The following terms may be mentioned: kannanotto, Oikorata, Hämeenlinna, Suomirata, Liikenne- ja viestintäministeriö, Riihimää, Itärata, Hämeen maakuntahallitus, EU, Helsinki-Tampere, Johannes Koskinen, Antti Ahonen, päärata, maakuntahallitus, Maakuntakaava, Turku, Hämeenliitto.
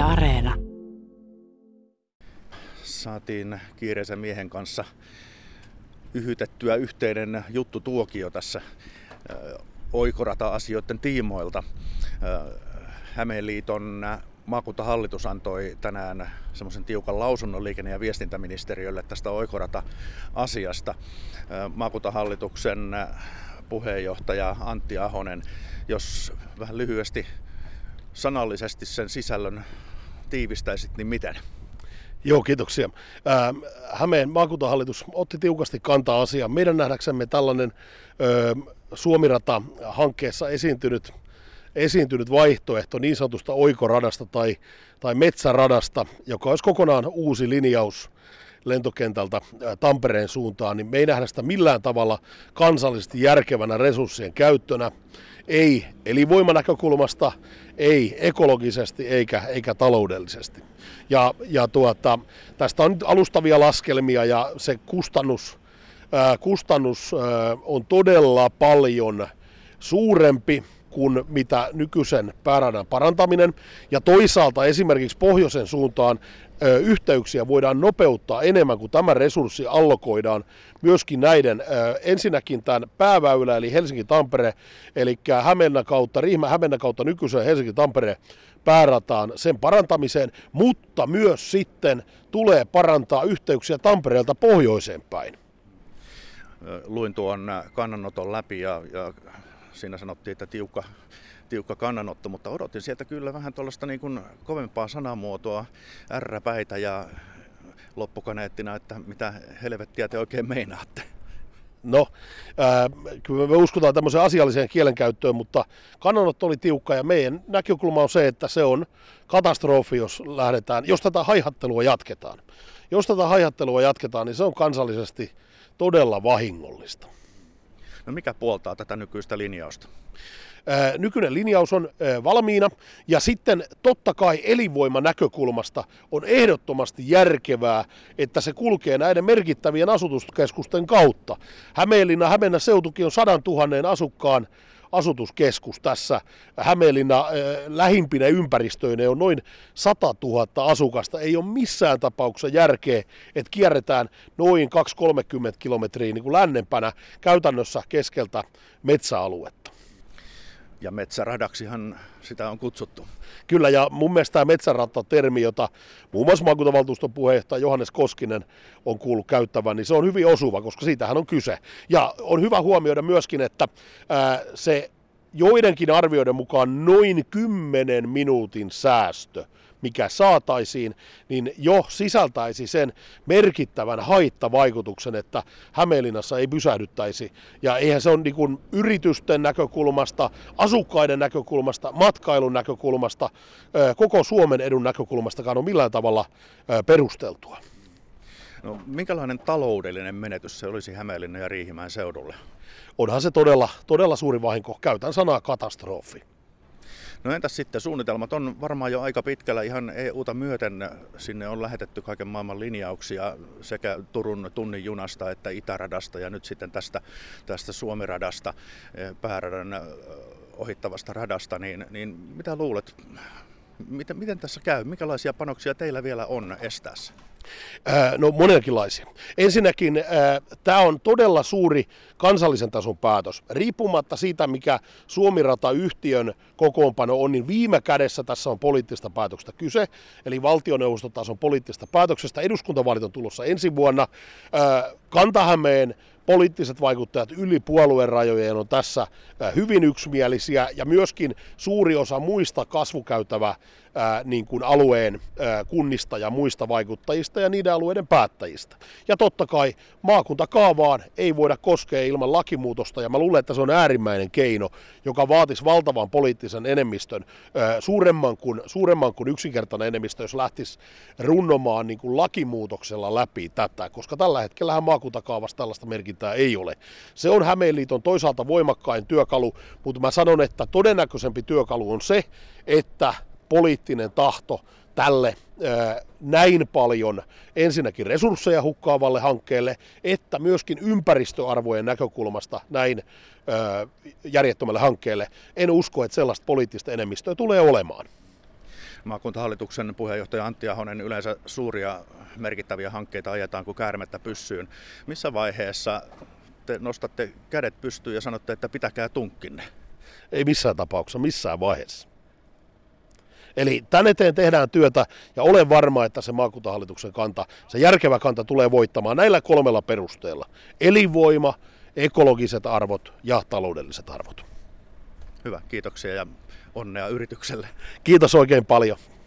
Yle Areena. Saatiin kiireisen miehen kanssa yhytettyä yhteinen juttutuokio tässä Oikorata-asioiden tiimoilta. Hämeenliiton maakuntahallitus antoi tänään semmoisen tiukan lausunnon liikenne- ja viestintäministeriölle tästä Oikorata-asiasta. Maakuntahallituksen puheenjohtaja Antti Ahonen, jos vähän lyhyesti sanallisesti sen sisällön tiivistäisit, niin miten? Joo, kiitoksia. Hämeen maakuntahallitus otti tiukasti kantaa asiaan. Meidän nähdäksemme tällainen Suomirata-hankkeessa esiintynyt vaihtoehto niin sanotusta oikoradasta tai metsäradasta, joka olisi kokonaan uusi linjaus lentokentältä Tampereen suuntaan, niin me ei nähdä sitä millään tavalla kansallisesti järkevänä resurssien käyttönä, ei elinvoimanäkökulmasta, ei ekologisesti eikä taloudellisesti. Tästä on nyt alustavia laskelmia ja se kustannus on todella paljon suurempi kuin mitä nykyisen pääradan parantaminen. Ja toisaalta esimerkiksi pohjoisen suuntaan yhteyksiä voidaan nopeuttaa enemmän, kun tämä resurssi allokoidaan myöskin näiden ensinnäkin tämän pääväylä, eli Helsinki-Tampere, eli Riihimään Hämeenlinnan kautta nykyisen Helsinki-Tampere päärataan, sen parantamiseen, mutta myös sitten tulee parantaa yhteyksiä Tampereelta pohjoiseen päin. Luin tuon kannanoton läpi ja siinä sanottiin, että tiukka kannanotto, mutta odotin sieltä kyllä vähän tuollaista niin kuin kovempaa sanamuotoa, ärräpäitä ja loppukaneettina, että mitä helvettiä te oikein meinaatte. No, kyllä me uskotaan tämmöiseen asialliseen kielenkäyttöön, mutta kannanotto oli tiukka ja meidän näkökulma on se, että se on katastrofi, jos tätä haihattelua jatketaan. Jos tätä haihattelua jatketaan, niin se on kansallisesti todella vahingollista. No mikä puoltaa tätä nykyistä linjausta? Nykyinen linjaus on valmiina ja sitten totta kai elinvoimanäkökulmasta on ehdottomasti järkevää, että se kulkee näiden merkittävien asutuskeskusten kautta. Hämeenlinnan seutukin on 100 000 asukkaan asutuskeskus tässä. Hämeenlinna lähimpinä ympäristöineen on noin 100 000 asukasta. Ei ole missään tapauksessa järkeä, että kierretään noin 2-30 kilometriä niin kuin lännempänä käytännössä keskeltä metsäaluetta. Ja metsäradaksihan sitä on kutsuttu. Kyllä, ja mun mielestä tämä metsäratta-termi, jota muun muassa maakuntavaltuuston puheenjohtaja Johannes Koskinen on kuullut käyttävän, niin se on hyvin osuva, koska siitähän on kyse. Ja on hyvä huomioida myöskin, että se joidenkin arvioiden mukaan noin 10 minuutin säästö, mikä saataisiin, niin jo sisältäisi sen merkittävän haittavaikutuksen, että Hämeenlinnassa ei pysähdyttäisi. Ja eihän se ole niin kuin yritysten näkökulmasta, asukkaiden näkökulmasta, matkailun näkökulmasta, koko Suomen edun näkökulmastakaan ole millään tavalla perusteltua. No, minkälainen taloudellinen menetys se olisi Hämeenlinnan ja Riihimään seudulle? Onhan se todella suuri vahinko. Käytän sanaa katastrofi. No entäs sitten, suunnitelmat on varmaan jo aika pitkällä ihan EUta myöten. Sinne on lähetetty kaiken maailman linjauksia sekä Turun tunnin junasta että Itäradasta ja nyt sitten tästä Suomiradasta, pääradan ohittavasta radasta. Niin mitä luulet, miten tässä käy? Minkälaisia panoksia teillä vielä on estää se? No monenkinlaisia. Ensinnäkin tämä on todella suuri kansallisen tason päätös. Riippumatta siitä, mikä Suomirata-yhtiön kokoonpano on, niin viime kädessä tässä on poliittista päätöksestä kyse, eli valtioneuvostotason poliittista päätöksestä. Eduskuntavaalit on tulossa ensi vuonna. Kanta-Hämeen poliittiset vaikuttajat yli puoluerajojen on tässä hyvin yksimielisiä ja myöskin suuri osa muista kasvukäytävä niin kuin alueen kunnista ja muista vaikuttajista ja niiden alueiden päättäjistä. Ja totta kai maakuntakaavaan ei voida koskea ilman lakimuutosta ja mä luulen, että se on äärimmäinen keino, joka vaatisi valtavan poliittisen enemmistön, suuremman kuin yksinkertainen enemmistö, jos lähtisi runnomaan niin kuin lakimuutoksella läpi tätä, koska tällä hetkellähän maakuntakaavassa tällaista merkintää ei ole. Se on Hämeenliiton toisaalta voimakkain työkalu, mutta mä sanon, että todennäköisempi työkalu on se, että poliittinen tahto tälle näin paljon ensinnäkin resursseja hukkaavalle hankkeelle, että myöskin ympäristöarvojen näkökulmasta näin järjettömälle hankkeelle. En usko, että sellaista poliittista enemmistöä tulee olemaan. Maakuntahallituksen puheenjohtaja Antti Ahonen, yleensä suuria merkittäviä hankkeita ajetaan kuin käärmettä pyssyyn. Missä vaiheessa te nostatte kädet pystyyn ja sanotte, että pitäkää tunkkinne? Ei missään tapauksessa, missään vaiheessa. Eli tän eteen tehdään työtä ja olen varma, että se maakuntahallituksen kanta, se järkevä kanta tulee voittamaan näillä kolmella perusteella. Elinvoima, ekologiset arvot ja taloudelliset arvot. Hyvä, kiitoksia ja onnea yritykselle. Kiitos oikein paljon.